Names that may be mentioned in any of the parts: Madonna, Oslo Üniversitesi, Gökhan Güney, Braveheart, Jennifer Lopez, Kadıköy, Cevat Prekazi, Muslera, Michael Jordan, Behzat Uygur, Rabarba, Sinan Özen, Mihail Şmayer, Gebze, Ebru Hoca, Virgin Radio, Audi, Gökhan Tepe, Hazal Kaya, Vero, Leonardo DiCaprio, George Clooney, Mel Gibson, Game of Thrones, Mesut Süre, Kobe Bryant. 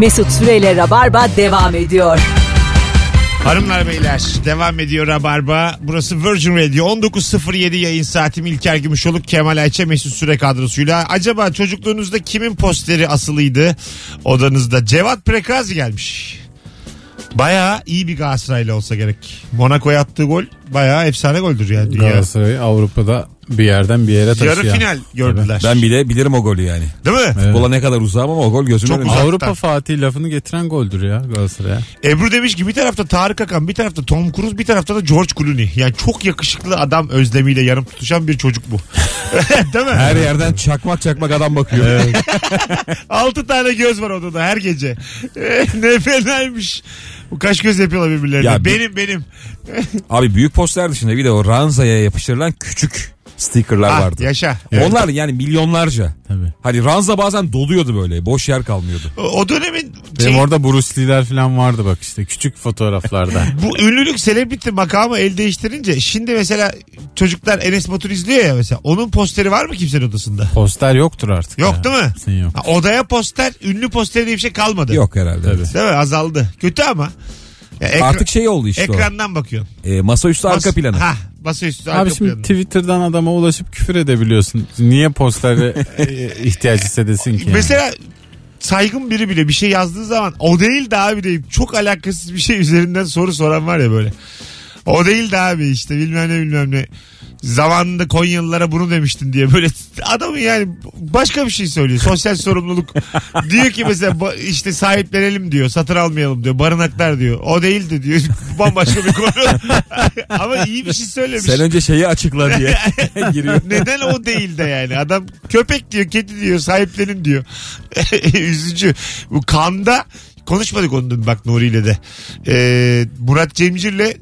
Mesut Süre ile Rabarba devam ediyor. Hanımlar beyler devam ediyor Rabarba. Burası Virgin Radio. 19.07 yayın saatim. İlker Gümüşoluk, Kemal Ayça, Mesut Süre kadrosuyla. Acaba çocukluğunuzda kimin posteri asılıydı odanızda? Cevat Prekazi gelmiş. Bayağı iyi bir Galatasaraylı olsa gerek. Monaco'ya attığı gol bayağı efsane goldür yani. Galatasaray'ı Avrupa'da bir yerden bir yere taşıyan. Yarı final gördüler. Ben bile bilirim o golü yani. Değil mi? Evet. Bola ne kadar uzağım ama o gol gözümün önünde. Avrupa Fatih lafını getiren goldür ya Galatasaray'a. Ebru demiş ki bir tarafta Tarık Akan, bir tarafta Tom Cruise, bir tarafta da George Clooney. Yani çok yakışıklı adam özlemiyle yanıp tutuşan bir çocuk bu. Değil mi? Her yerden çakmak çakmak adam bakıyor. Evet. 6 tane göz var odada her gece. Ne fenaymış. Bu kaç göz yapıyorlar birbirlerine. Ya benim. Abi büyük poster dışında bir de o ranzaya yapıştırılan küçük stickerlar vardı. Yaşa. Evet. Onlar yani milyonlarca. Tabii. Hani ranza bazen doluyordu böyle. Boş yer kalmıyordu. O dönemin... Benim orada Bruce Lee'ler falan vardı bak işte. Küçük fotoğraflarda. Bu ünlülük, celebrity makamı el değiştirince şimdi mesela çocuklar Enes Batur izliyor ya mesela. Onun posteri var mı kimsenin odasında? Poster yoktur artık. Yok ya. Değil mi? Sen yok. Odaya poster, ünlü posteri diye bir şey kalmadı. Yok herhalde. Evet. Değil mi? Azaldı. Kötü ama. Artık şey oldu işte ekrandan o. Bakıyorsun. Masaüstü arka planı. Ha, masaüstü arka planı. Abi şimdi planı. Twitter'dan adama ulaşıp küfür edebiliyorsun. Niye postere ihtiyaç hissedesin ki? Mesela yani? Saygın biri bile bir şey yazdığı zaman o değil de abi deyip çok alakasız bir şey üzerinden soru soran var ya böyle. O değil de abi işte bilmem ne. Zamanında Konyalılara bunu demiştin diye böyle adamın yani başka bir şey söylüyor. Sosyal sorumluluk diyor ki mesela işte sahiplenelim diyor, satın almayalım diyor, barınaklar diyor. O değildi diyor. Bambaşka bir konu. Ama iyi bir şey söylemiş. Sen önce şeyi açıkla diye giriyor. Neden o değil de yani adam köpek diyor, kedi diyor, sahiplenin diyor. Üzücü. Bu Kanda konuşmadık onu dün bak Nuri ile de. Murat Cemcir'le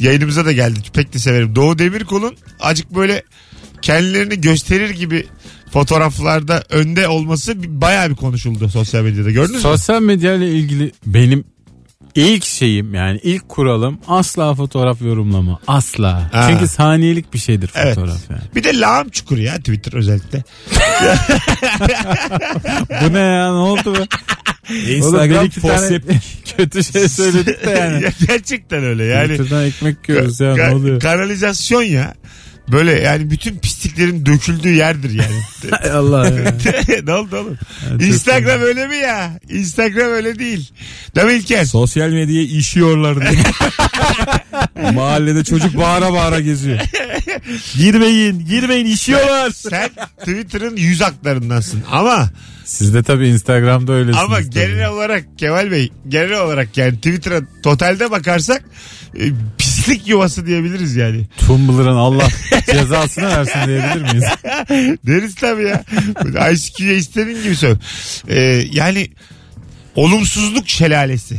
yayınımıza da geldi. Pek de severim. Doğu Demirkol'un acık böyle kendilerini gösterir gibi fotoğraflarda önde olması bayağı bir konuşuldu sosyal medyada. Gördünüz mü? Sosyal medyayla ilgili benim ilk şeyim yani ilk kuralım asla fotoğraf yorumlama. Asla. Ha. Çünkü saniyelik bir şeydir fotoğraf evet. Yani. Bir de lağım çukur ya Twitter özellikle. Bu ne ya? Ne oldu be? Instagram post kötü şey söyledik de yani. Ya gerçekten öyle yani. Twitter'dan ekmek yiyoruz ya ne oluyor? Kanalizasyon ya. Böyle yani bütün pisliklerin döküldüğü yerdir yani. Allah ya. Ne oldu oğlum? Yani Instagram öyle mi ya? Instagram öyle değil. Değil mi İlker? Sosyal medyaya işiyorlar diye. Mahallede çocuk bağıra geziyor. Girmeyin işiyorlar. Sen Twitter'ın yüz haklarındansın ama... Siz de tabii Instagram'da öylesiniz. Ama genel olarak Kemal Bey, genel olarak yani Twitter'a totalde bakarsak pislik yuvası diyebiliriz yani. Tumblr'ın Allah cezasını versin diyebilir miyiz? Deriz tabii ya. ICQ'ya istediğin gibi söyle. Yani olumsuzluk şelalesi.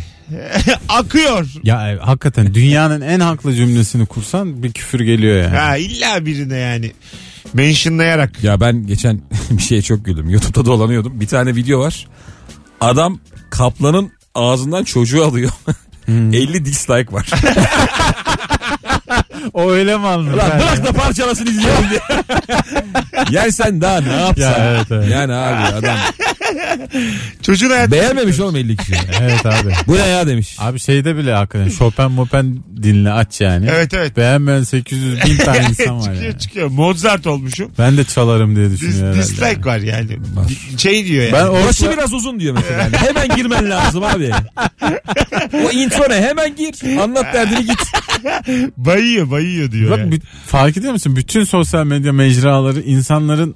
Akıyor. Ya hakikaten dünyanın en haklı cümlesini kursan bir küfür geliyor yani. Ha, illa birine yani. Mentionlayarak. Ya ben geçen bir şeye çok güldüm. YouTube'da dolanıyordum. Bir tane video var. Adam kaplanın ağzından çocuğu alıyor. 50 dislike var. O öyle mi anladın? Lan bırak da parçalasını izleyelim diye. Yani sen daha ne yapsan? Ya, evet. Yani abi adam... Çocuğun hayatı beğenmemiş oğlum 50 kişi. Evet abi. Bu ne ya demiş. Abi şeyde bile hakikaten Chopin dinle aç yani. Evet. Beğenmeyen 800 bin tane insan var. Çıkıyor. Mozart olmuşum. Ben de çalarım diye düşünüyorum. Dislike var yani. Şey diyor yani. Başı biraz uzun diyor mesela. Yani. Hemen girmen lazım abi. O introna hemen gir. Anlat derdini git. Bayıyor diyor. Bak, yani. Fark ediyor musun? Bütün sosyal medya mecraları insanların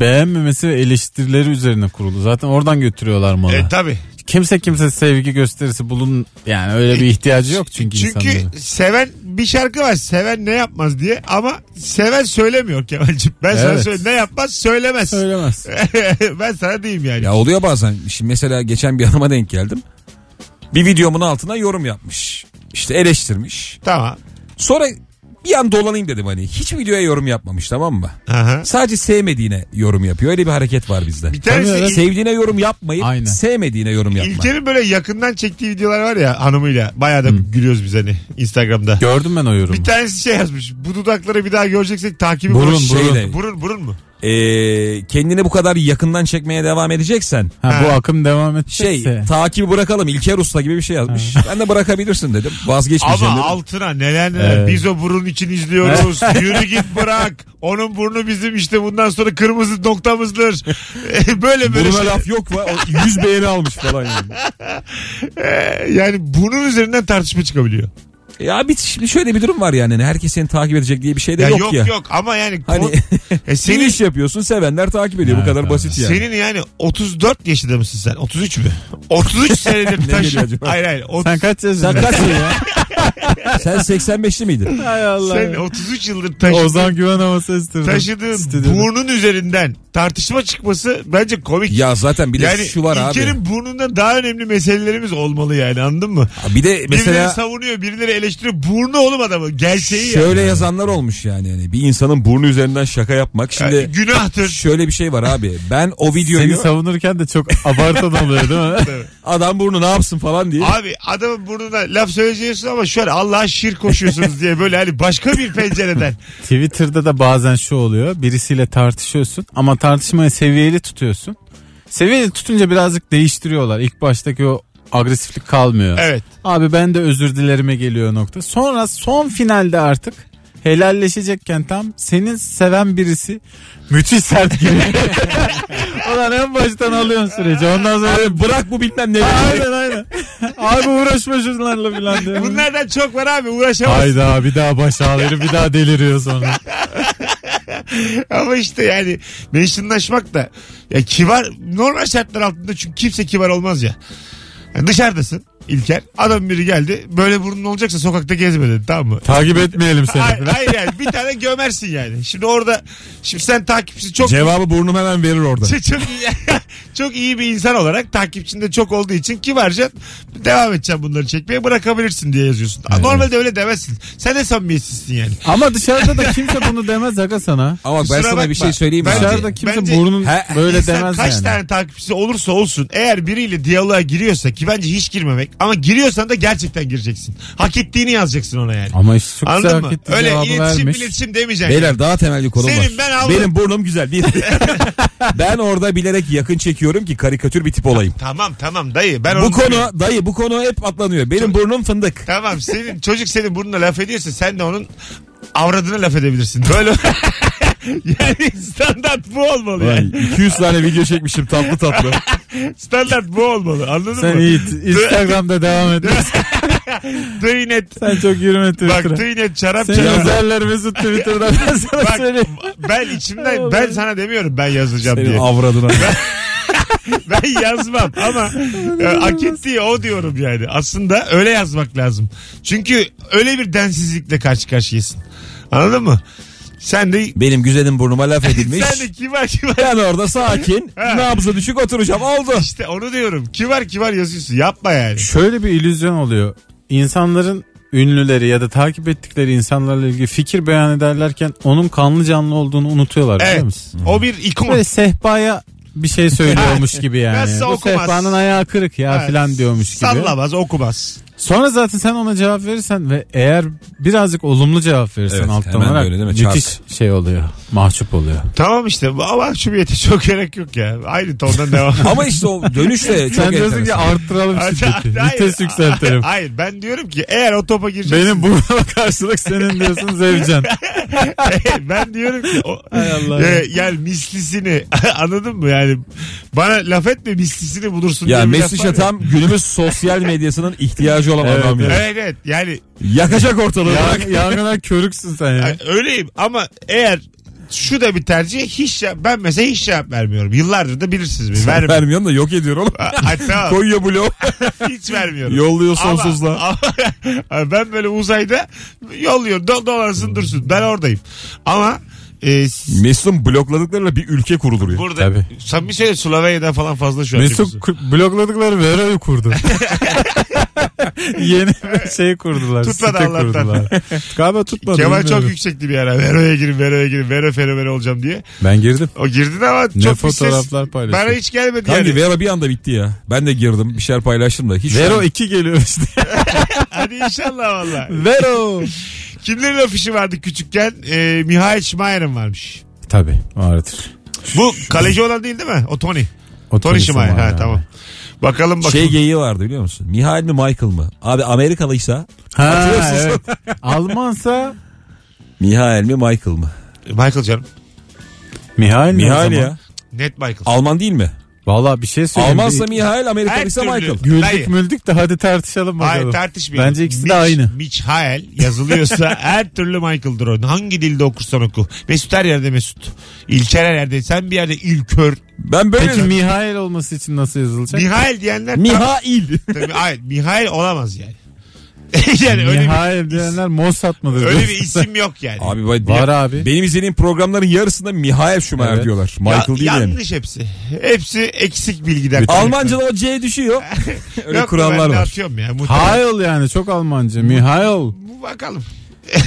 beğenmemesi ve eleştirileri üzerine kuruldu. Zaten oradan götürüyorlar malı. Tabii. Kimse sevgi gösterisi bulun yani öyle bir ihtiyacı yok çünkü insanların. Çünkü seven bir şarkı var. Seven ne yapmaz diye ama seven söylemiyor Kemal'ciğim. Ben sana söyleyeyim. Ne yapmaz? Söylemez. Ben sana diyeyim yani. Ya oluyor bazen. Şimdi mesela geçen bir hanıma denk geldim. Bir videomun altına yorum yapmış. İşte eleştirmiş. Tamam. Sonra bir an dolanayım dedim hani. Hiç videoya yorum yapmamış tamam mı? Aha. Sadece sevmediğine yorum yapıyor. Öyle bir hareket var bizde. Bir tanesi sevdiğine yorum yapmayıp aynen. Sevmediğine yorum yapma. İlker'in böyle yakından çektiği videolar var ya hanımıyla. Bayağı da gülüyoruz biz hani Instagram'da. Gördüm ben o yorumu. Bir tanesi şey yazmış. Bu dudakları bir daha göreceksek takibi burun. Burun mu? kendini bu kadar yakından çekmeye devam edeceksen. Ha, bu akım devam edecekse. Takibi bırakalım. İlker Usta gibi bir şey yazmış. Ha. Ben de bırakabilirsin dedim. Vazgeçmeyeceğim. Ama dedim. Altına neler biz o burun için izliyoruz. Yürü git bırak. Onun burnu bizim işte bundan sonra kırmızı noktamızdır. böyle buruna şey. Laf yok. 100 beğeni almış falan yani. Yani bunun üzerinden tartışma çıkabiliyor. Ya bir şimdi şöyle bir durum var yani. Herkes seni takip edecek diye bir şey de ya yok ya. Yok ama yani. Hani senin iş yapıyorsun, sevenler takip ediyor. Evet, bu kadar basit yani. Senin yani 34 yaşında mısın sen? 33 mü? 33 senedir taş. Hayır. Sen kaç yaşındasın? Sen kaç ya? Sen 85'li miydin? Hay Allah. Sen 33 yıldır taşıdığın burnun üzerinden tartışma çıkması bence komik. Ya zaten bir de yani şu var abi. İlker'in burnundan daha önemli meselelerimiz olmalı yani, anladın mı? Bir de mesela birileri savunuyor, birileri eleştiriyor. Burnu oğlum adamın gerçeği. Şöyle yani yazanlar olmuş yani. Bir insanın burnu üzerinden şaka yapmak şimdi yani günahtır. Şöyle bir şey var abi. Ben o videoyu seni savunurken de çok abartan oluyor değil mi? Evet. Adam burnu ne yapsın falan diye. Abi adamın burnuna laf söyleyeceksin ama şöyle Allah'a şirk koşuyorsunuz diye böyle hani başka bir pencereden. Twitter'da da bazen şu oluyor. Birisiyle tartışıyorsun ama tartışmayı seviyeli tutuyorsun. Seviyeli tutunca birazcık değiştiriyorlar. İlk baştaki o agresiflik kalmıyor. Evet. Abi ben de özür dilerime geliyor nokta. Sonra son finalde artık helalleşecekken tam senin seven birisi müthiş sert giriyor. Ulan en baştan alıyorsun süreci. Ondan sonra abi, bırak bu bilmem ne. Aynen. Abi uğraşma şunlarla filan diyor. Bunlardan çok var abi, uğraşamazsın. Hayda bir daha baş ağrıyor, bir daha deliriyor sonra. Ama işte yani meşinlaşmak da ya kibar normal şartlar altında, çünkü kimse kibar olmaz ya. Yani dışarıdasın İlker. Adam biri geldi. Böyle burnun olacaksa sokakta gezme dedi, tamam mı? Takip etmeyelim seni. Hayır yani bir tane gömersin yani. Şimdi orada sen takipçisi çok... Cevabı burnum hemen verir orada. Çok iyi bir insan olarak takipçinde çok olduğu için kibarca devam edeceğim bunları çekmeye, bırakabilirsin diye yazıyorsun. Evet. Normalde öyle demezsin. Sen de samimiyetsizsin yani. Ama dışarıda da kimse bunu demez aga sana. Ama kusura ben sana bakma. Bir şey söyleyeyim. Dışarıda kimse burnun böyle demez yani. Kaç tane takipçisi olursa olsun eğer biriyle diyaloğa giriyorsa, ki bence hiç girmemek, ama giriyorsan da gerçekten gireceksin. Hak ettiğini yazacaksın ona yani. Ama işte çok güzel hak ettiği cevabı vermiş. Öyle iletişim demeyeceksin. Beyler yani. Daha temelli konu var. Benim burnum güzel. Ben orada bilerek yakın çekiyorum ki karikatür bir tip olayım. Tamam dayı. Ben bu konu hep atlanıyor. Benim burnum fındık. Tamam, senin çocuk senin burnuna laf ediyorsa sen de onun avradına laf edebilirsin. Böyle yani standart bu olmalı yani. 200 tane video çekmişim tatlı. Standart bu olmalı, anladın sen mı? Sen iyi Instagram'da devam ediyorsun. Twinet. Sen çok yürüme Twitter'a. Bak Twinet çarap çarap. Senin yazarlar Mesut Twitter'da ben sana bak, söyleyeyim. Ben içimden ben sana demiyorum ben yazacağım senin diye. Senin avradına. Ben yazmam ama hak ettiği o diyorum yani. Aslında öyle yazmak lazım. Çünkü öyle bir densizlikle karşı karşıyasın. Anladın mı? Sen de benim güzelim burnuma laf edilmiş. Sen de kibar. Ben orada sakin, nabzı düşük oturacağım. Oldu. İşte onu diyorum. Kibar yazıyorsun. Yapma yani. Şöyle bir illüzyon oluyor. İnsanların ünlüleri ya da takip ettikleri insanlarla ilgili fikir beyan ederlerken onun kanlı canlı olduğunu unutuyorlar. Evet. O bir ikon. Böyle sehpaya bir şey söylüyormuş gibi yani. Bu sehpanın ayağı kırık ya filan diyormuş gibi. Sallamaz, okumaz. Sonra zaten sen ona cevap verirsen ve eğer birazcık olumlu cevap verirsen alttan olarak müthiş şey oluyor. Mahcup oluyor. Tamam işte mahcubiyete çok gerek yok ya. Aynı tondan devam. Ama işte o dönüşle çok enteresan. Sen diyorsun ki arttıralım şiddeti. Vites yükseltelim. Hayır ben diyorum ki eğer o topa gireceksin. Benim burnuma karşılık senin diyorsun Zevcan. Ben diyorum ki yani mislisini anladın mı yani bana laf etme mislisini bulursun ya, diye bir laf var ya. Ya Mesut tam günümüz sosyal medyasının ihtiyacı olan adam ya. Evet yani. Yakacak ortalığı. Yangına körüksün sen ya. Yani öyleyim ama eğer şu da bir tercih. Ben mesela hiç cevap vermiyorum. Yıllardır da bilirsiniz beni. Vermiyorum da yok ediyor oğlum. Hatta koyuyor bloğu. Hiç vermiyorum. Yolluyor sonsuzla. Ama ben böyle uzayda yolluyor. Dolansın dursun. Ben oradayım. Ama Mesut'un blokladıklarıyla bir ülke kurulur. Burada. Samimi söyle Slovenya'dan falan fazla şu an. Mesut blokladıkları Vero'yu kurdu. Yeni bir şey kurdular. Tutmadı Allah'tan. Galiba tutmadı. Kemal bilmiyorum. Çok yüksekti bir ara. Vero'ya girin. Vero fenomeni olacağım diye. Ben girdim. O girdin ama ne çok fotoğraflar paylaştı. Bana hiç gelmedi kanka yani. Vero bir anda bitti ya. Ben de girdim. Bir şeyler paylaştım da. Hiç Vero 2 geliyor işte. Hadi inşallah valla. Vero. Kimlerin afişi vardı küçükken? Mihail Şmayer'in varmış. Tabii ağrıtır. Bu kaleci olan değil mi? O Tony. O Tony Schumacher. Ha, tamam. Bakalım. Şey geyiği vardı biliyor musun? Mihail mi Michael mı? Abi Amerikalıysa. Ha, evet. Almansa. Mihail mi Michael mı? Michael canım. Mihail mi? Mihail ya. Net Michael. Alman değil mi? Valla bir şey söyleyeyim. Almansa Mihail, Amerikalıysa Michael. Güldük müldük de hadi tartışalım bakalım. Hayır tartışmayalım. Bence ikisi de aynı. Mihail yazılıyorsa her türlü Michael'dır o. Hangi dilde okursan oku. Mesut her yerde Mesut. İlker her yerde. Sen bir yerde İlker. Ben böyle. Peki Mihail olması için nasıl yazılacak? Mihail diyenler. Mihail. Tabii, hayır Mihail olamaz yani. Yani Mihail diyenler Mozart mıdır? Öyle bir isim yok yani. Abi, var abi. Benim izlediğim programların yarısında Mihail Schumacher evet. diyorlar. Michael ya, değil yani. Yanlış hepsi. Hepsi eksik bilgiden. Almanca'da o C düşüyor. Öyle yok, kurallar var. Ya, Hail yani çok Almanca. Mihail. Bakalım.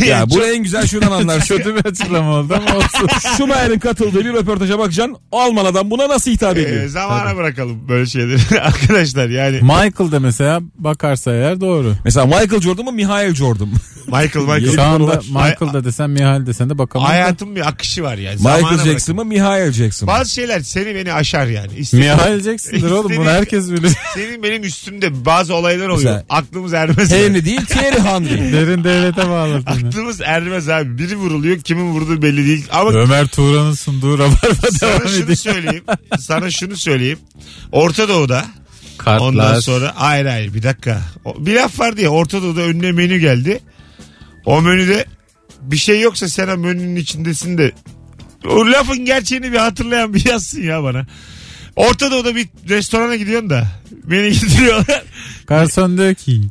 Ya bunu en güzel şundan anlar. Kötü bir açıklama oldu ama olsun. Schumacher'in katıldığı bir röportaja bakacaksın. Alman adam buna nasıl hitap ediyor? Zamana tabii. Bırakalım böyle şeyleri. Arkadaşlar yani. Michael de mesela bakarsa eğer doğru. Mesela Michael Jordan mı Mihail Jordan mı? Michael. Şu anda Michael da desen Mihail desen de bakamam. Hayatın bir akışı var yani. Michael zamana Jackson mı Mihail Jackson mı? Bazı şeyler seni beni aşar yani. Mihail Jackson'dır oğlum bunu herkes bilir. Senin benim üstümde bazı olaylar oluyor. Mesela, aklımız ermez. Henry değil Thierry Henry. Derin devlete bağlı. Aklımız ermez abi. Biri vuruluyor. Kimin vurduğu belli değil. Ama Ömer Turan'ın sunduğu Rabarba devam ediyor. Sana şunu söyleyeyim. Orta Doğu'da kartlar. Ondan sonra hayır bir dakika. Bir laf var diye Orta Doğu'da önüne menü geldi. O menüde bir şey yoksa sen o menünün içindesin de o lafın gerçeğini bir hatırlayan bir yazsın ya bana. Orta Doğu'da bir restorana gidiyorsun da beni getiriyorlar. Garson diyor ki.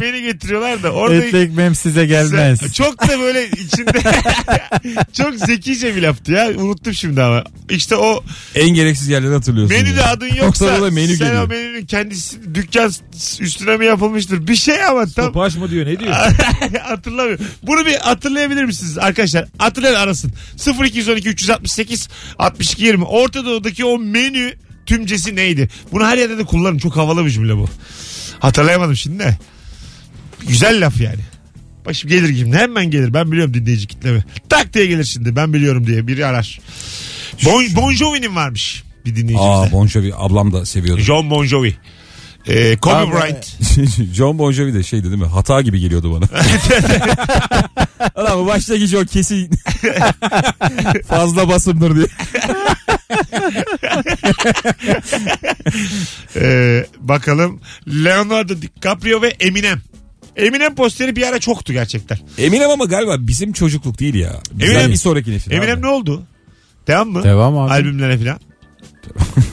Beni getiriyorlar da. Orada etli ekmeğim size gelmez. Çok da böyle içinde çok zekice bir laftı ya. Unuttum şimdi ama. İşte o. En gereksiz yerleri hatırlıyorsun. Menüde yani. Adın yoksa menü sen geliyor. O menünün kendisi dükkan üstüne mi yapılmıştır? Bir şey ama tam. Stopaj mı diyor ne diyor? Hatırlamıyorum. Bunu bir hatırlayabilir misiniz arkadaşlar? Hatırlayan arasın. 0212 368 62 20. Orta Doğu'daki o menü tümcesi neydi? Bunu her yerde de kullanın. Çok havalı bir cümle bu. Hatırlayamadım şimdi de. Güzel laf yani. Başım gelir kimde? Hemen gelir. Ben biliyorum dinleyici kitlemi. Tak diye gelir şimdi. Ben biliyorum diye biri arar. Bon Jovi'nin varmış bir dinleyicimize. Aa Bon Jovi ablam da seviyordu. John Bon Jovi. Kobe Bryant. John Bon Jovi de şeydi değil mi? Hata gibi geliyordu bana. Ulan bu baştaki John kesin fazla basımdır diye. Bakalım Leonardo DiCaprio ve Eminem posteri bir ara çoktu gerçekten. Eminem ama galiba bizim çocukluk değil ya. Eminem bir sonraki nesil. Eminem abi. Ne oldu? Devam mı? Devam abi. Albümlere falan.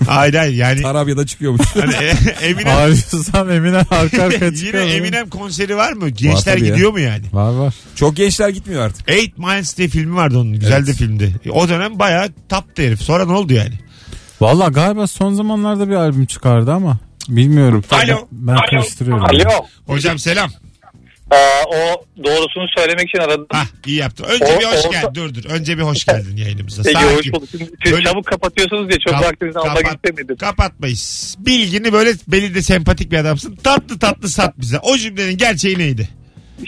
Hayır yani. Tarabya'da çıkıyormuş. Hani Eminem. Ağrıyorsam Eminem arka arkaya çıkıyor. Yine Eminem konseri var mı? Gençler var gidiyor ya. Mu yani? Var. Çok gençler gitmiyor artık. Eight Miles diye filmi vardı onun. Güzel evet. de filmdi. O dönem bayağı taptı herif. Sonra ne oldu yani? Vallahi galiba son zamanlarda bir albüm çıkardı ama bilmiyorum. Alo. Ben karıştırıyorum. Alo. Hocam selam. O doğrusunu söylemek için aradım. Hah, iyi yaptın. Önce bir hoş geldin yayınımıza. Peki hoş bulduk. Siz çabuk kapatıyorsunuz diye çok vaktinizi almak istemedim. Kapatmayız. Bilgini böyle belli de sempatik bir adamsın. Tatlı sat bize. O cümlenin gerçeği neydi?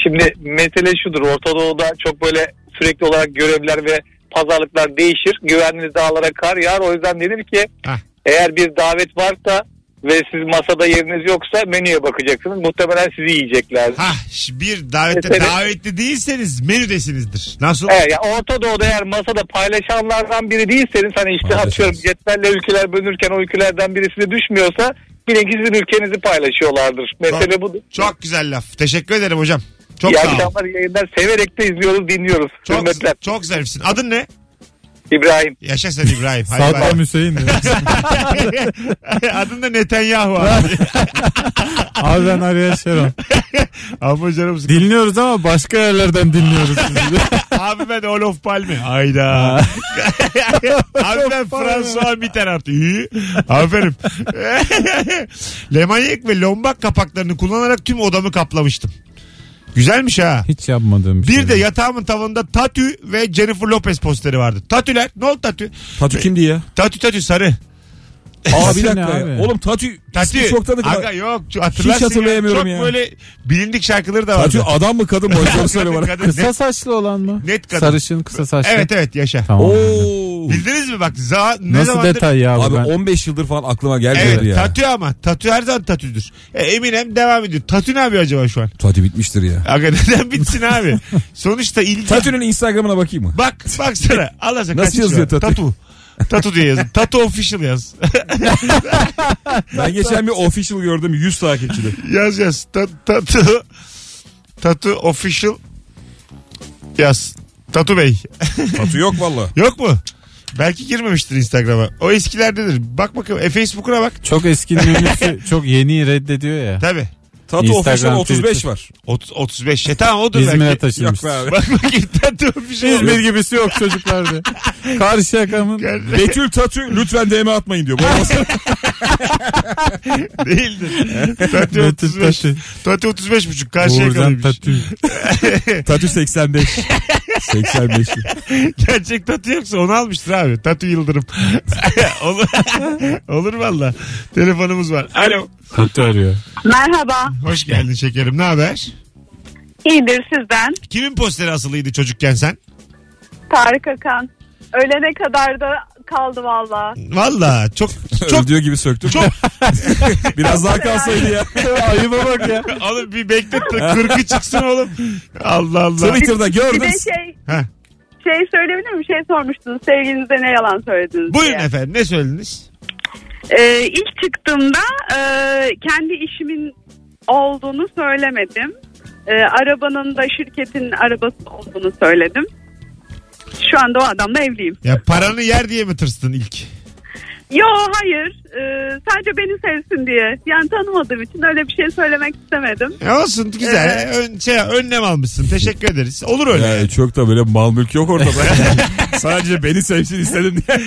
Şimdi mesele şudur. Orta Doğu'da çok böyle sürekli olarak görevler ve pazarlıklar değişir. Güvenli dağlara kar yağar. O yüzden denir ki eğer bir davet varsa ve siz masada yeriniz yoksa menüye bakacaksınız. Muhtemelen sizi yiyecekler. Bir davetli değilseniz menüdesinizdir. Nasıl? Evet, yani Orta Doğu'da eğer masada paylaşanlardan biri değilseniz hani işte atıyorum yetmenle ülkeler bölünürken o ülkelerden birisine düşmüyorsa bilin ki sizin ülkenizi paylaşıyorlardır. Mesele budur. Çok güzel laf. Teşekkür ederim hocam. Çok sağ olun. İyi akşamlar yayınlar. Severek de izliyoruz, dinliyoruz. Çok zarifsin. Adın ne? İbrahim. Yaşasın İbrahim. Saddam Hüseyin. Adın da Netanyahu abi. Abi ben Arya Şeron. Abi canım. Dinliyoruz ama başka yerlerden dinliyoruz. Abi ben Olof Palme. Hayda. Abi ben François Mitterrand. Aferin. Lemanyek ve lombak kapaklarını kullanarak tüm odamı kaplamıştım. Güzelmiş ha. Hiç yapmadığım bir şey. Bir de yatağımın tavanında t.A.T.u. ve Jennifer Lopez posteri vardı. t.A.T.u'ler. Ne oldu t.A.T.u? t.A.T.u kimdi ya? t.A.T.u sarı. Aa bir dakika ya. Oğlum t.A.T.u. çok tanıdık. Aga yok hiç hatırlayamıyorum ya. Çok yani. Böyle bilindik şarkıları da var. t.A.T.u. adam mı kadın mı? Kısa saçlı olan mı? Net kadın. Sarışın kısa saçlı. Evet evet yaşa. Tamam. Oo. Bildiniz mi bak? Nasıl zamandır? Detay ya abi ben... 15 yıldır falan aklıma gelmiyordu evet, ya. Evet t.A.T.u. ama t.A.T.u. her zaman t.A.T.u'dur. Eminem devam ediyor. t.A.T.u. ne yapıyor acaba şu an? t.A.T.u. bitmiştir ya. Aga neden bitsin abi? Sonuçta ilgi. t.A.T.u'nun Instagram'ına bakayım mı? Bak baksana. Allah sana nasıl yazıyor t.A.T.u. t.A.T.u diye yazın. t.A.T.u official yaz. Ben geçen bir official gördüm 100 takipçide. Yaz. t.A.T.u. t.A.T.u official yaz. t.A.T.u Bey. t.A.T.u yok valla. Yok mu? Belki girmemiştir Instagram'a. O eskilerdedir. Bak bakalım. Facebook'una bak. Çok eskinin ünlüsü çok yeni reddediyor ya. Tabii. t.A.T.u official 35 var. 35. Tamam odur belki. İzmir'e taşınmış. Bak bakayım t.A.T.u official. İzmir gibisi yok çocuklarda. Karşıyaka'nın. Betül t.A.T.u lütfen DM atmayın diyor. Değildir. t.A.T.u 35. t.A.T.u 35,5 Karşıyaka'ymış. t.A.T.u 85. 85. Gerçek t.A.T.u yoksa onu almıştır abi. t.A.T.u Yıldırım. Olur valla. Telefonumuz var. Alo. t.A.T.u arıyor. Merhaba. Hoş geldin şekerim. Ne haber? İyidir sizden. Kimin posteri asılıydı çocukken sen? Tarık Akan. Ölene kadar da kaldı valla. Valla çok diyor gibi söktüm. Çok. Biraz daha kalsaydı ya. Ayıba bak ya. Oğlum bir beklet de 40'ı çıksın oğlum. Allah Allah. Twitter'da gördün. Bir de şey söyleyebilir miyim? Şey sormuştunuz. Sevgilinize ne yalan söylediniz? Buyurun diye. Efendim ne söylediniz? İlk çıktığımda kendi işimin olduğunu söylemedim. Arabanın da şirketin arabası olduğunu söyledim. Şu anda o adamla evliyim. Ya paranı yer diye mi tırstın ilk? Yo hayır. Sadece beni sevsin diye. Yani tanımadığım için öyle bir şey söylemek istemedim. Olsun güzel. Önlem almışsın. Teşekkür ederiz. Olur öyle. Yani. Çok da böyle mal mülk yok ortada. Sadece beni sevsin istedim diye.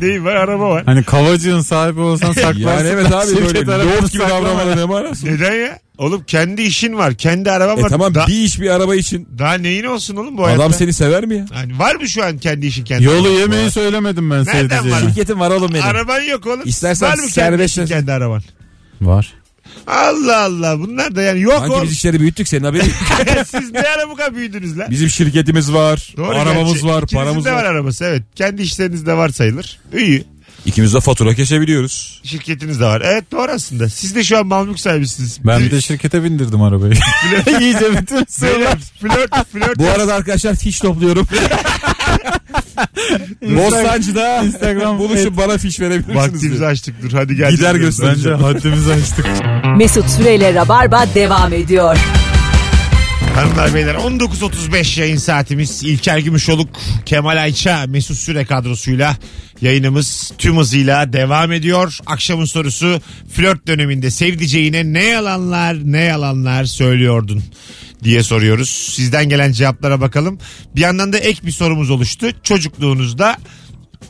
Değil var araba var. Hani kavacığın sahibi olsan saklarsın. Yani evet abi böyle yoğurt gibi davranmadan ne bağırıyorsun? Neden ya? Oğlum kendi işin var. Kendi araban var. Tamam bir iş bir araba için. Daha neyin olsun oğlum bu adam hayatta? Adam seni sever mi ya? Yani var mı şu an kendi işin kendi? Yolu yemeği söylemedim ben sevdiceğime. Nereden var? Şirketin var oğlum benim. Araban yok oğlum. İstersen var mı kendi araban? Var. Allah Allah bunlar da yani yok sanki oğlum. Biz işleri büyüttük senin haberin. Siz ne ara bu kadar büyüdünüz lan? Bizim şirketimiz var. Doğru, arabamız gerçi. Var. İkinizin paramız var. Var arabası evet. Kendi işleriniz de var sayılır. İyi. İkimiz de fatura kesebiliyoruz. Şirketiniz de var. Evet doğru aslında. Siz de şu an mal mülk sahibisiniz. Ben de şirkete bindirdim arabayı. İyice bütün sorular. Flört. Bu arada arkadaşlar fiş topluyorum. Bostancı'da Instagram buluşup bana fiş verebilirsiniz. Vaktimizi diye. Açtık dur hadi gel. Gider göstereceğim. Haddimizi açtık. Mesut Süre ile Rabarba devam ediyor. Hanımlar beyler 19.35 yayın saatimiz. İlker Gümüşoluk, Kemal Ayça, Mesut Süre kadrosuyla yayınımız tüm hızıyla devam ediyor. Akşamın sorusu flört döneminde sevdiceğine ne yalanlar söylüyordun diye soruyoruz. Sizden gelen cevaplara bakalım. Bir yandan da ek bir sorumuz oluştu. Çocukluğunuzda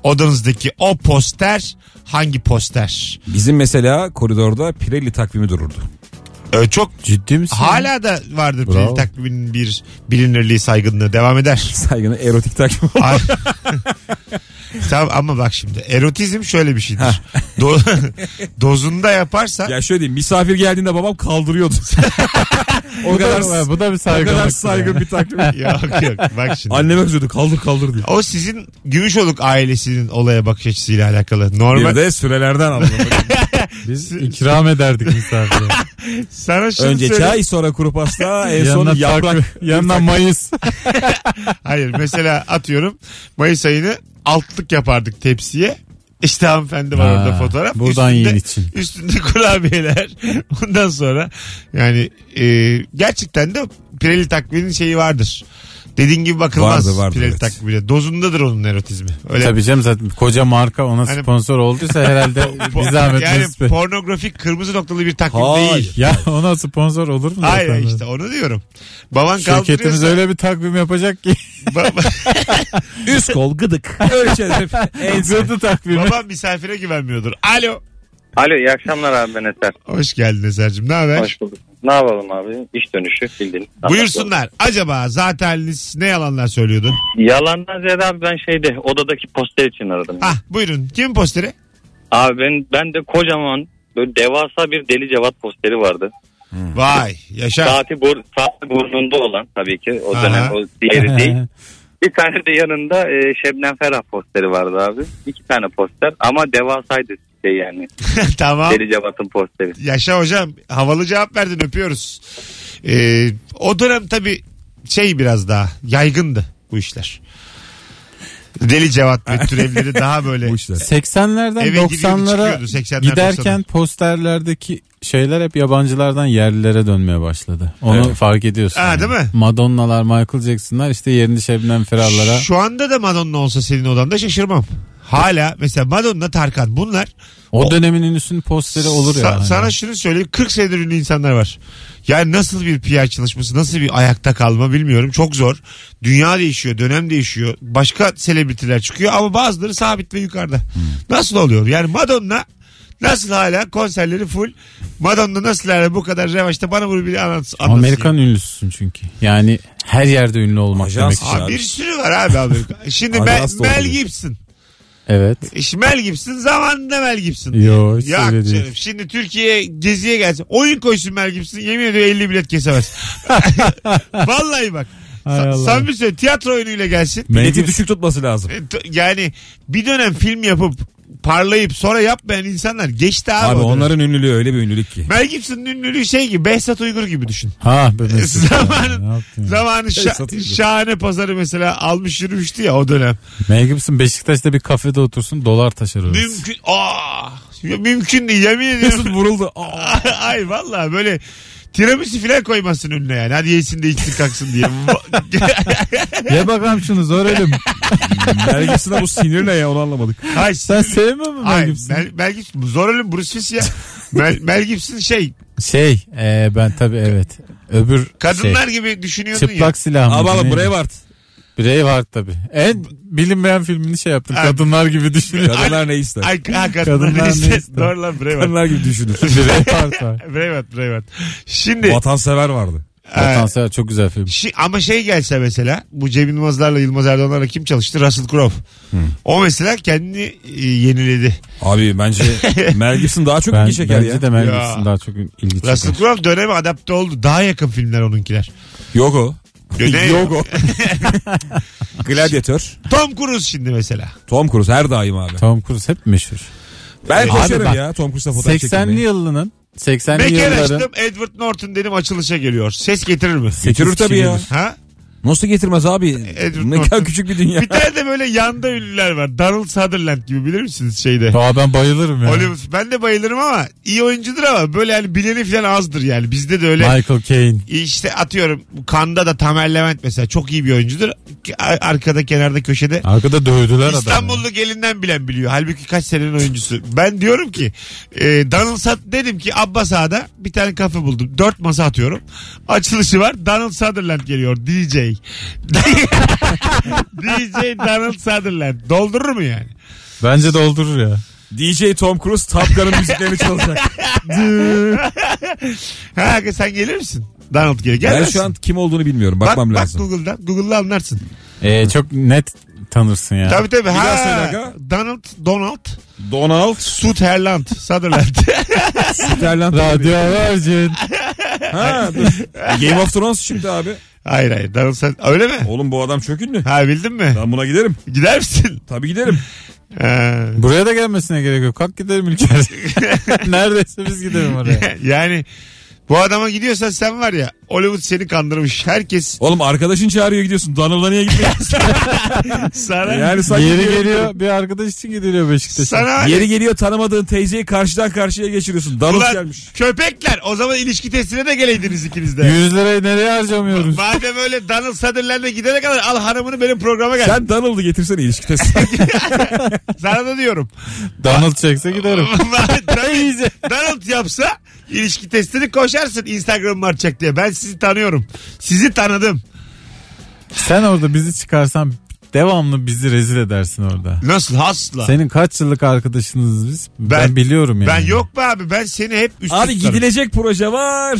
odanızdaki o poster hangi poster? Bizim mesela koridorda Pirelli takvimi dururdu. Çok ciddi misin? Hala da vardır Pirelli takviminin bir bilinirliği saygınlığı devam eder. Saygını erotik takvim olur. Tamam ama bak şimdi erotizm şöyle bir şeydir. Dozunda yaparsan. Ya şöyle diyeyim misafir geldiğinde babam kaldırıyordu. Bu da bir saygınlık. O kadar saygın bir takvim. Yok bak şimdi. Anneme özüyordu kaldır diyor. O sizin Gümüşoluk ailesinin olaya bakış açısıyla alakalı. Normal. Bir de sürelerden aldım. Biz ikram ederdik misafire. Önce çay sonra kuru pasta en son yaprak. Yandan mayıs. Hayır mesela atıyorum mayıs ayını altlık yapardık tepsiye. İşte hanımefendi var orada fotoğraf. Buradan yiyin için. Üstünde kurabiyeler. Ondan sonra yani gerçekten de Pirelli takviminin şeyi vardır. Dediğin gibi bakılmaz vardı, Pirelli evet. Takvimine. Dozundadır onun erotizmi. Öyle tabii canım zaten koca marka ona hani, sponsor olduysa herhalde bir zahmet. Yani nispi. Pornografik kırmızı noktalı bir takvim değil. Ya ona sponsor olur mu? Hayır zaten? İşte onu diyorum. Baban şirketimiz öyle bir takvim yapacak ki. Üst kol gıdık. Ölçelim. En zırtı takvimi. Babam misafire güvenmiyordur. Alo iyi akşamlar abi ben Eser. Hoş geldin Eser'cim ne haber? Hoş bulduk. Ne yapalım abi iş dönüşü bildin. Buyursunlar acaba zaten ne yalanlar söylüyordun? Yalanlar Zeyda abi ben odadaki poster için aradım. Hah buyurun kim posteri? Abi ben de kocaman böyle devasa bir Deli Cevat posteri vardı. Vay yaşa. Saati burnunda olan tabii ki o dönem o diğeri değil. Bir tane de yanında Şebnem Ferah posteri vardı abi. İki tane poster ama devasaydı şey yani. Tamam. Deli Cevat'ın posteri. Yaşa hocam, havalı cevap verdin, öpüyoruz. O dönem tabii şey biraz daha yaygındı bu işler. Deli Cevat ve türevleri daha böyle 80'lerden 90'lara giderken posterlerdeki şeyler hep yabancılardan yerlilere dönmeye başladı. Onu evet. Fark ediyorsun. Ha, yani. Değil mi? Madonna'lar, Michael Jackson'lar işte yerini Şebnem Ferah'lara. Şu anda da Madonna olsa senin odanda şaşırmam. Hala mesela Madonna, Tarkan bunlar. O dönemin ünlüsünün posteri olur ya. Yani. Sana şunu söyleyeyim, 40 senedir ünlü insanlar var. Yani nasıl bir PR çalışması, nasıl bir ayakta kalma bilmiyorum. Çok zor. Dünya değişiyor, dönem değişiyor. Başka selebritiler çıkıyor ama bazıları sabit ve yukarıda. Nasıl oluyor? Yani Madonna nasıl hala konserleri full? Madonna nasıl hala bu kadar revaçta? Bana bunu bir anlatsın. Amerikan ünlüsün çünkü. Yani her yerde ünlü olmak ajans demek abi. Bir sürü var abi Amerika. Şimdi Mel Gibson. Evet. Mel Gibson zamanında Mel Gibson. Yo, hiç ya öyle değil. Şimdi Türkiye'ye geziye gelsin. Oyun koysun Mel Gibson. Yemin ediyor 50 bilet kesemez. Vallahi bak. Sen bir söyle, tiyatro oyunuyla gelsin. Bileti düşük tutması lazım. Yani bir dönem film yapıp parlayıp sonra yapmayan insanlar geçti abi. Abi onların ünlülüğü öyle bir ünlülük ki. Mel Gibson'ın ünlülüğü şey gibi, Behzat Uygur gibi düşün. Ha. Zamanın şahane pazarı mesela almış yürümüştü ya o dönem. Mel Gibson Beşiktaş'ta bir kafede otursun dolar taşır. Mümkün değil, yemin ediyorum. Mesut vuruldu. Ay vallahi böyle tiramisu filan koymazsın önüne yani. Hadi yesin de içsin kalksın diye. Ye bakalım şunu zor elim. Belgesinde bu sinir ne ya, onu anlamadık. Hayır, sen sevmiyor musun Mel Gibson'u? Mel Gibson zor elim Bruce Lee ya. Mel Gibson şey. Ben tabii evet. Öbür kadınlar şey, gibi düşünüyordun çıplak ya. Çıplak silah. Abi abi Braveheart. Braveheart tabii. En bilinmeyen filmini şey yaptım. Abi, kadınlar gibi düşünür. Kadınlar ne ister? Kadınlar ne ister? Doğru lan, Braveheart. Kadınlar gibi düşünür. Braveheart var. Braveheart. Şimdi. Vatansever vardı. Vatansever çok güzel film. Ama şey gelse mesela bu Cem Yılmazlarla Yılmaz Erdoğan'larla kim çalıştı? Russell Crowe. O mesela kendini yeniledi. Abi bence Mel Gibson daha çok ilgi çeker ya. Bence de Mel Gibson daha çok ilgi çeker. Russell Crowe döneme adapte oldu. Daha yakın filmler onunkiler. Yok o. Yogo. Gladyatör. Tom Cruise şimdi mesela. Tom Cruise her daim abi. Tom Cruise hep meşhur. Ben koşarım ya Tom Cruise'la fotoğraf çekilmeyi. 80'li yılların. Açtım Edward Norton dedim, açılışa geliyor. Ses getirir mi? Getirir tabii ya. Ha? Nasıl getirmez abi? Ne kadar küçük bir dünya. Bir tane de böyle yanda ünlüler var. Donald Sutherland gibi, bilir misiniz şeyde? Daha ben bayılırım ya. Yani. Ben de bayılırım ama iyi oyuncudur ama böyle yani bileni falan azdır yani. Bizde de öyle. Michael Caine. İşte atıyorum Cannes'da da Tamer Levent mesela çok iyi bir oyuncudur. Arkada kenarda köşede. Arkada dövdüler adamı. İstanbullu gelinden bilen biliyor. Halbuki kaç senenin oyuncusu. Ben diyorum ki Donald Sutherland dedim ki Abbas Ağa'da bir tane kafe buldum. 4 masa atıyorum. Açılışı var. Donald Sutherland geliyor. DJ Donald Sutherland. Doldurur mu yani? Bence doldurur ya. DJ Tom Cruise Top Gun'ın müziklerini çalacak. Sen gelir misin? Donald gelir. Ben şu an kim olduğunu bilmiyorum. Bakmam lazım. Bak Google'da anlarsın. Çok net tanırsın ya. Tabii tabii. Donald Sutherland. Sutherland. Radyo Virgin. Game of Thrones şimdi abi. Hayır. Donald Sutherland. Öyle mi? Oğlum bu adam çok ünlü. Ha bildin mi? Ben buna giderim. Gider misin? Tabii giderim. Buraya da gelmesine gerek yok. Kalk giderim İlker. Neredeyse biz gidelim oraya. Yani bu adama gidiyorsan sen var ya, Hollywood seni kandırmış. Herkes. Oğlum arkadaşın çağırıyor, gidiyorsun. Donald'a niye gitmiyorsun? Yani sanki yeri geliyor bir arkadaş için gidiliyor Beşiktaş'a. Yeri geliyor tanımadığın teyzeyi karşıdan karşıya geçiriyorsun. Donald gelmiş. Köpekler, o zaman ilişki testine de geleydiniz ikiniz de. 100 lirayı nereye harcamıyoruz? Madem öyle Donald Sutherland'e gidene kadar al hanımını benim programa gel. Sen Donald'ı getirsene ilişki testine. Sana da diyorum. Donald çekse giderim. Donald yapsa ilişki testini koşarsın Instagram'ı açacak diye. Ben sizi tanıyorum. Sizi tanıdım. Sen orada bizi çıkarsan Devamlı bizi rezil edersin orada. Nasıl asla? Senin kaç yıllık arkadaşınız biz? Ben biliyorum yani. Ben yok be abi, ben seni hep üst tutarım. Abi gidilecek proje var.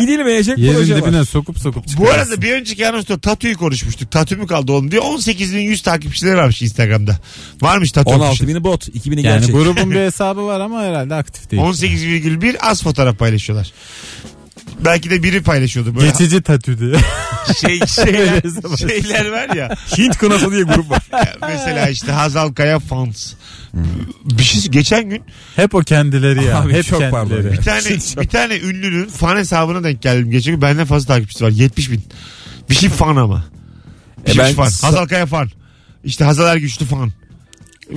Gidilmeyecek yerin proje var. Yerin dibine sokup çıkarsın. Bu arada bir önceki anonsta t.A.T.u.'yu konuşmuştuk. t.A.T.u. mu kaldı oğlum diye. 18.100 takipçileri varmış Instagram'da. Varmış t.A.T.u. 16.000'i bot, 2.000'i yani gerçek. Yani grubun bir hesabı var ama herhalde aktif değil. 18,1 az fotoğraf paylaşıyorlar. Belki de biri paylaşıyordu böyle. Geçici tatü diye. Şeyler var ya. Hint kınası diye grup var. Ya mesela işte Hazal Kaya fans. Bir şey geçen gün. Hep o kendileri ya. Abi, hep çok kendileri. Bir tane ünlünün fan hesabına denk geldim. Geçen gün benden fazla takipçisi var. 70.000. Bir şey fan ama. Bir şey fan. Hazal Kaya fan. İşte Hazal Ergüçlü fan.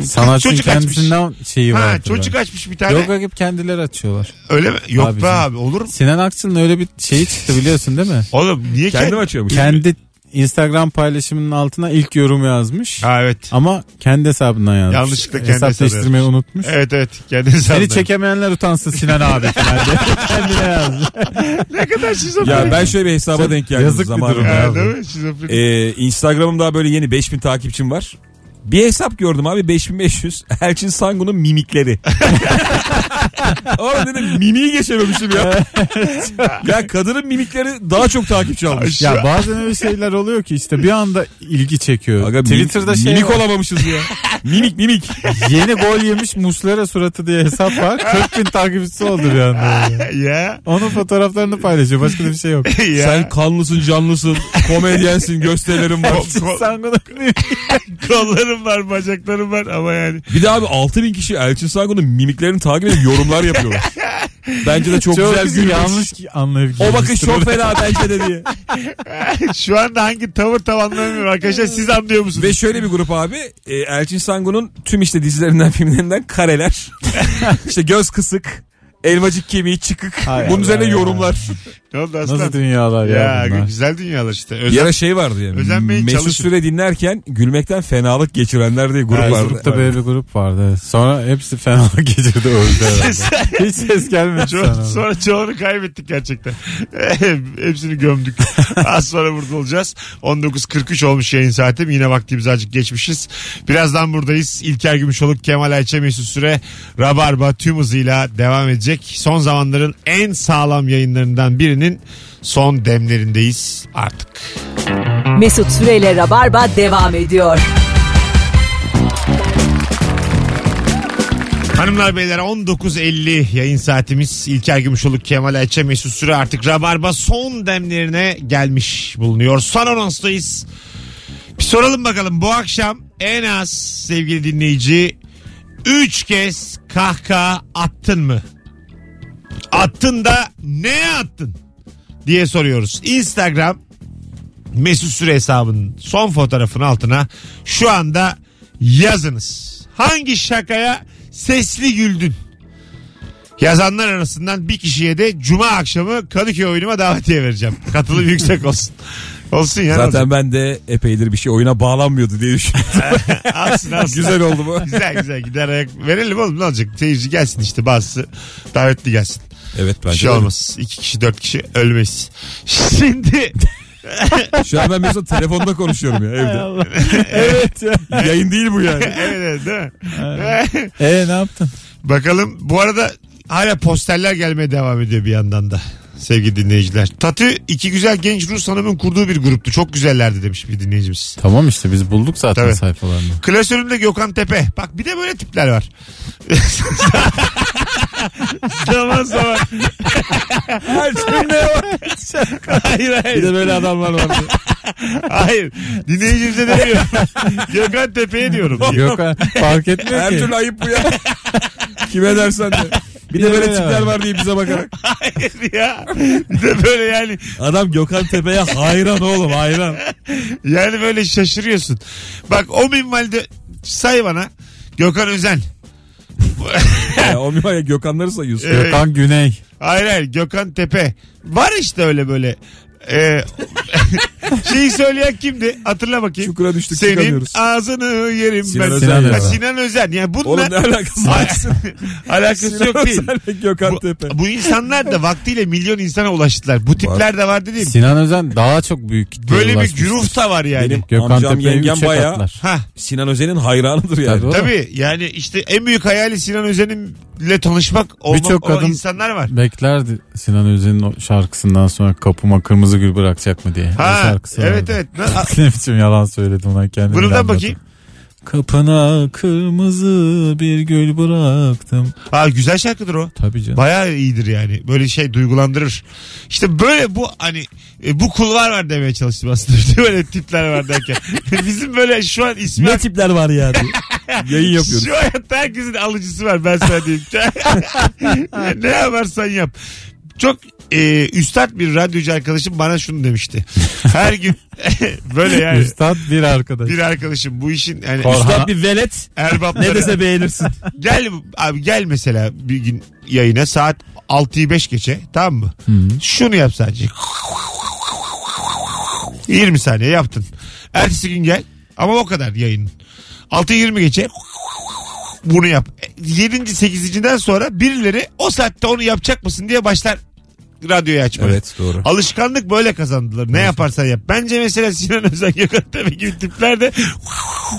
Sanatçının çocuk kendisinden açmış. Şeyi var. Ha, çocuk açmış bir tane. Yok hep kendileri açıyorlar. Öyle mi? Yok abicim. Be abi, olur mu? Sinan Akçı'nın öyle bir şeyi çıktı biliyorsun değil mi? Oğlum niye kendi açıyormuş? Kendi Instagram paylaşımının altına ilk yorum yazmış. Ha evet. Ama kendi hesabından yazmış. Yanlışlıkla kendi hesabından. Hesap değiştirmeyi unutmuş. Evet kendi hesabından. Seni çekemeyenler utansın Sinan abi. Kendine yazdı. Ne kadar şizofrenik. Ya ben şöyle bir hesaba denk geldim. Yazık bir durum ya. Değil mi? Şizofrenik. Instagram'da böyle yeni 5000 takipçim var. Bir hesap gördüm abi, 5500. Elçin Sangun'un mimikleri. Oğlum dedim mimiği geçememişim ya. Ya kadının mimikleri daha çok takipçi almış. Ya bazen öyle şeyler oluyor ki işte bir anda ilgi çekiyor. Aga, Twitter'da mimik olamamışız ya. Mimik. Yeni gol yemiş Muslera suratı diye hesap var. 40.000 takipçisi oldu bir anda. Ya. Onun fotoğraflarını paylaşıyor. Başka da bir şey yok. Sen kanlısın, canlısın, komedyensin, gösterilerin var. Sangun'un kollarım var, bacaklarım var ama yani. Bir de abi 6.000 kişi Elçin Sangun'un mimiklerini takip edip yorumlar yapıyorlar. Bence de çok güzel gülmüş. Yanlış anlayıp o bakış çok fena bence de diye. Şu anda hangi tavır tam anlamıyorum arkadaşlar, siz anlıyor musunuz? Ve şöyle bir grup abi, Elçin Sangun'un tüm işte dizilerinden, filmlerinden kareler. İşte göz kısık, elmacık kemiği çıkık. Hay bunun üzerine yorumlar. Nasıl dünyalar ya güzel dünyalar işte. Bir ara şey vardı yani. Mesut Süre dinlerken gülmekten fenalık geçirenler diye grup vardı. Grupta böyle bir grup vardı. Sonra hepsi fenalık geçirdi, öldü herhalde. Hiç ses gelmedi. Sonra çoğunu kaybettik gerçekten. Hepsini gömdük. Az sonra burada olacağız. 19.43 olmuş yayın saati. Yine vaktimiz azıcık geçmişiz. Birazdan buradayız. İlker Gümüşoluk, Kemal Ayça, Mesut Süre, Rabarba tüm hızıyla devam edecek. Son zamanların en sağlam yayınlarından birini son demlerindeyiz artık. Mesut Süre ile Rabarba devam ediyor. Hanımlar beyler, 19.50 yayın saatimiz. İlker Gümüşoluk, Kemal Ayça, Mesut Süre. Artık Rabarba son demlerine gelmiş bulunuyor. Son anonsdayız. Bir soralım bakalım, bu akşam en az sevgili dinleyici 3 kez kahkaha attın mı? Attın da neye attın diye soruyoruz. Instagram Mesut Süre hesabının son fotoğrafın altına şu anda yazınız. Hangi şakaya sesli güldün? Yazanlar arasından bir kişiye de cuma akşamı Kadıköy oyunuma davetiye vereceğim. Katılım yüksek olsun. Olsun ya. Zaten ben de epeydir bir şey oyuna bağlanmıyordu diye düşünüyorum. Aslında. Güzel oldu bu. Güzel gider ayak. Verelim oğlum, ne olacak? Seyirci gelsin işte, bazısı davetli gelsin. Evet bence. Bir şey olmaz. 2 kişi 4 kişi ölmeyiz. Şimdi... Şu an ben mesela telefonda konuşuyorum ya evde. Evet ya. Yayın değil bu yani. Evet değil mi? Ne yaptın? Bakalım, bu arada hala posterler gelmeye devam ediyor bir yandan da. Sevgili dinleyiciler. Tatı iki güzel genç Rus hanımın kurduğu bir gruptu. Çok güzellerdi demiş bir dinleyicimiz. Tamam işte biz bulduk zaten tabii sayfalarını. Klasörümde Gökhan Tepe. Bak bir de böyle tipler var. Zaman. Her cümleye bak. Hayır. Bir de böyle adamlar var. Hayır. Dinleyicimize demiyorum. Gökhan Tepe'ye diyorum. Gökhan fark etmiyor ki. Her türlü ayıp bu ya. Kime dersen de. Bir de böyle tipler var diye bize bakarak. Hayır ya. Bir de böyle yani. Adam Gökhan Tepe'ye hayran oğlum, hayran. Yani böyle şaşırıyorsun. Bak o minvalde say bana. Gökhan Özen. O minvalde Gökhanları sayıyorsun. Gökhan Güney. Hayır Gökhan Tepe. Var işte öyle böyle. Şeyi söyleyen kimdi? Hatırla bakayım. Çukura düştük. Senin ağzını yerim Sinan ben. Özen ya. Sinan Özen. Yani bununla oğlum ne alakası var? Alakası Sinan yok değil. Gökhan Tepe. Bu insanlar da vaktiyle milyon insana ulaştılar. Bu tipler de var dediğim. Sinan Özen daha çok büyük. Böyle bir güruh da var yani. Benim Gökhan Tepe bayağı Sinan Özen'in hayranıdır yani. Tabii yani işte en büyük hayali Sinan Özen'inle tanışmak olan insanlar var. Beklerdi Sinan Özen'in şarkısından sonra kapıma kırmızı gül bırakacak mı diye. Ha, evet vardı. Evet. Ne biçim yalan söyledim ona kendimden. Buradan bakayım. Kapına kırmızı bir gül bıraktım. Ha, güzel şarkıdır o. Tabii canım. Bayağı iyidir yani. Böyle şey duygulandırır. İşte böyle bu hani bu kulvar var demeye çalıştım aslında. Böyle tipler var derken. Bizim böyle şu an ismi... Ne tipler var yani? Yayın yapıyoruz. Şu hayatta herkesin alıcısı var, ben sana diyeyim. Ne yaparsan yap. Çok üstad bir radyocu arkadaşım bana şunu demişti. Her gün böyle yani. Üstad bir arkadaş. Bir arkadaşım bu işin. Yani, üstad bir velet. Erbapları. Ne dese beğenirsin. Gel abi, gel mesela bir gün yayına saat 6'yı 5 geçe, tamam mı? Hı-hı. Şunu yap sadece. 20 saniye yaptın. Ertesi gün gel ama o kadar yayın. 6'yı 20 geçe. Bunu yap. 7. 8.'den sonra birileri o saatte onu yapacak mısın diye başlar radyoyu açmaya. Evet, doğru. Alışkanlık böyle kazandılar. Ne doğru yaparsan yap. Bence mesela Sinan Özen, Gökhan Tepe gibi tipler de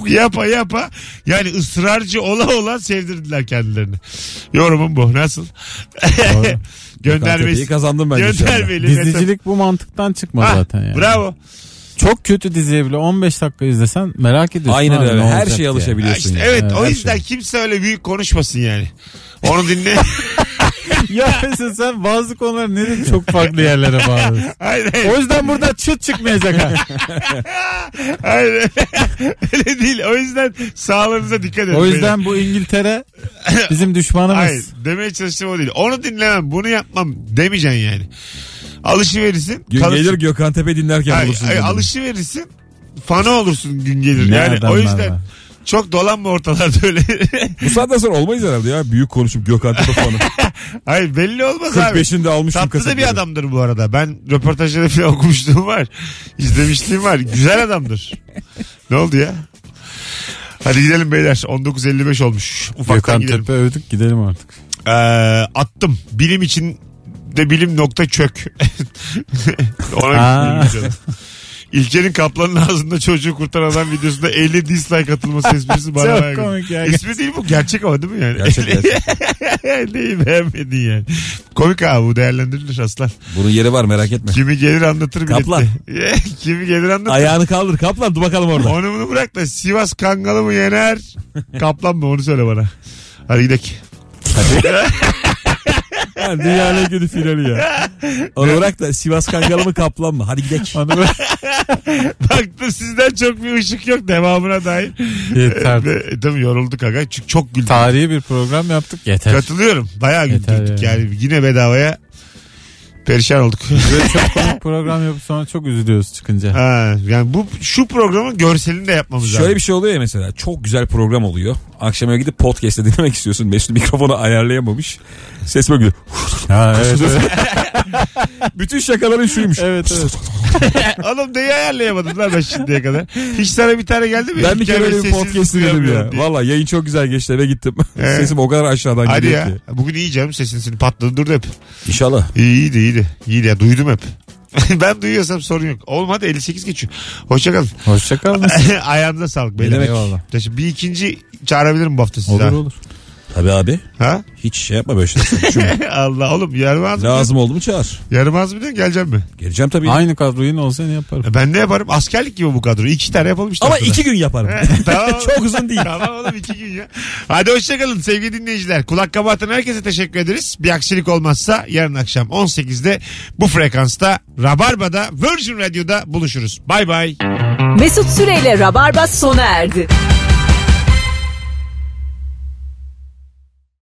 yapa yani ısrarcı ola sevdirdiler kendilerini. Yorumum bu. Nasıl? Göndermeyi kazandım bence. Göndermeli. Dizicilik bu mantıktan çıkmaz zaten yani. Bravo. Çok kötü diziye bile 15 dakika izlesen merak ediyorsun. Aynen öyle. Her şeye alışabiliyorsun. Yani. İşte, evet, o yüzden şey, kimse öyle büyük konuşmasın yani. Onu dinle. Ya mesela sen bazı konular neden çok farklı yerlere bağlıyorsun. Aynen. O yüzden burada çıt çıkmayacak ha. Aynen. Öyle değil. O yüzden sağlığınıza dikkat edin. O yüzden bu İngiltere bizim düşmanımız. Hayır, demeye çalıştığım o değil. Onu dinlemem, bunu yapmam demeyeceksin yani. Alışıverirsin. Gün gelir Gökhan Tepe dinlerken olursun. Alışıverirsin. Fanı olursun gün gelir. Ne yani o yüzden var. Çok dolanma ortalarda öyle. Bu saatten sonra olmayız herhalde ya. Büyük konuşup Gökhan Tepe fanı. Hayır, belli olmaz 45'inde abi. 45'inde almışım kasetleri. Tatlı da bir adamdır bu arada. Ben röportajları falan okumuşluğum var. İzlemişliğim var. Güzel adamdır. Ne oldu ya? Hadi gidelim beyler. 19.55 olmuş. Ufaktan Gökhan gidelim. Gökhan Tepe övdük, gidelim artık. Attım. Bilim için de bilim nokta çök. Ona gitmeyeceğim. İlker'in kaplanın ağzında çocuğu kurtaran adam videosunda 50 dislike atılması esprisi bana var. Çok komik ya. Espri değil bu, gerçek ama değil mi yani? Gerçek. Neyi beğenmedin yani? Komik abi, bu değerlendirilir aslan. Bunun yeri var, merak etme. Kimi gelir anlatır bileti. Kaplan. Kimi gelir anlatır. Ayağını kaldır kaplan, dur bakalım orada. Onu bunu bırak da Sivas Kangalı mı yener? Kaplan mı, onu söyle bana. Hadi gidelim. Dünyanın günü finali ya. Onu bırak da Sivas Kangalı mı kaplan mı? Hadi gidelim. Baktım sizden çok bir ışık yok devamına dair. Yeter. Tabii yorulduk aga. Çünkü çok güldük. Tarihi bir program yaptık. Yeter. Katılıyorum. Bayağı güldük yani. Yine bedavaya perişan olduk. Böyle çok komik program yapıp sonra çok üzülüyoruz çıkınca. Ha, yani şu programın görselini de yapmamız lazım. Şöyle bir şey oluyor ya mesela. Çok güzel program oluyor. Akşama gidip podcast'te dinlemek istiyorsun. Mesut mikrofonu ayarlayamamış. Ses böyle gülüyor. Bütün şakaların şuymuş. Evet. Oğlum neyi ayarlayamadın lan ben şimdiye kadar? Hiç sana bir tane geldi mi? Ben bir kere böyle bir podcast dinledim ya. Valla yayın çok güzel geçti, eve gittim. Sesim o kadar aşağıdan hadi geliyor ya ki. Bugün iyi canım, sesin patladı durdu hep. İnşallah. İyiydi ya, duydum hep. Ben duyuyorsam sorun yok. Oğlum hadi 58 geçiyor. Hoşçakalın. Hoşçakalın. Ayağınıza sağlık. Ne demek valla. Bir ikinci çağırabilirim bu hafta size. Olur. Tabii abi. Ha? Hiç şey yapma böyle şeyler. Allah oğlum, yaramaz mı? Lazım oldu mu çağır. Yaramaz mı diyorsun, geleceğim mi? Geleceğim tabii. Aynı kadroyu ne olsa ne yaparım. Ben ne yaparım? Askerlik gibi bu kadro. 2 tane yapalım işte. Ama 2 gün yaparım. Tamam. Çok uzun değil. Tamam oğlum, 2 gün ya. Hadi hoşçakalın sevgili dinleyiciler. Kulak kabartan herkese teşekkür ederiz. Bir aksilik olmazsa yarın akşam 18'de bu frekansta Rabarba'da Virgin Radio'da buluşuruz. Bay bay. Mesut Süre ile Rabarba sona erdi.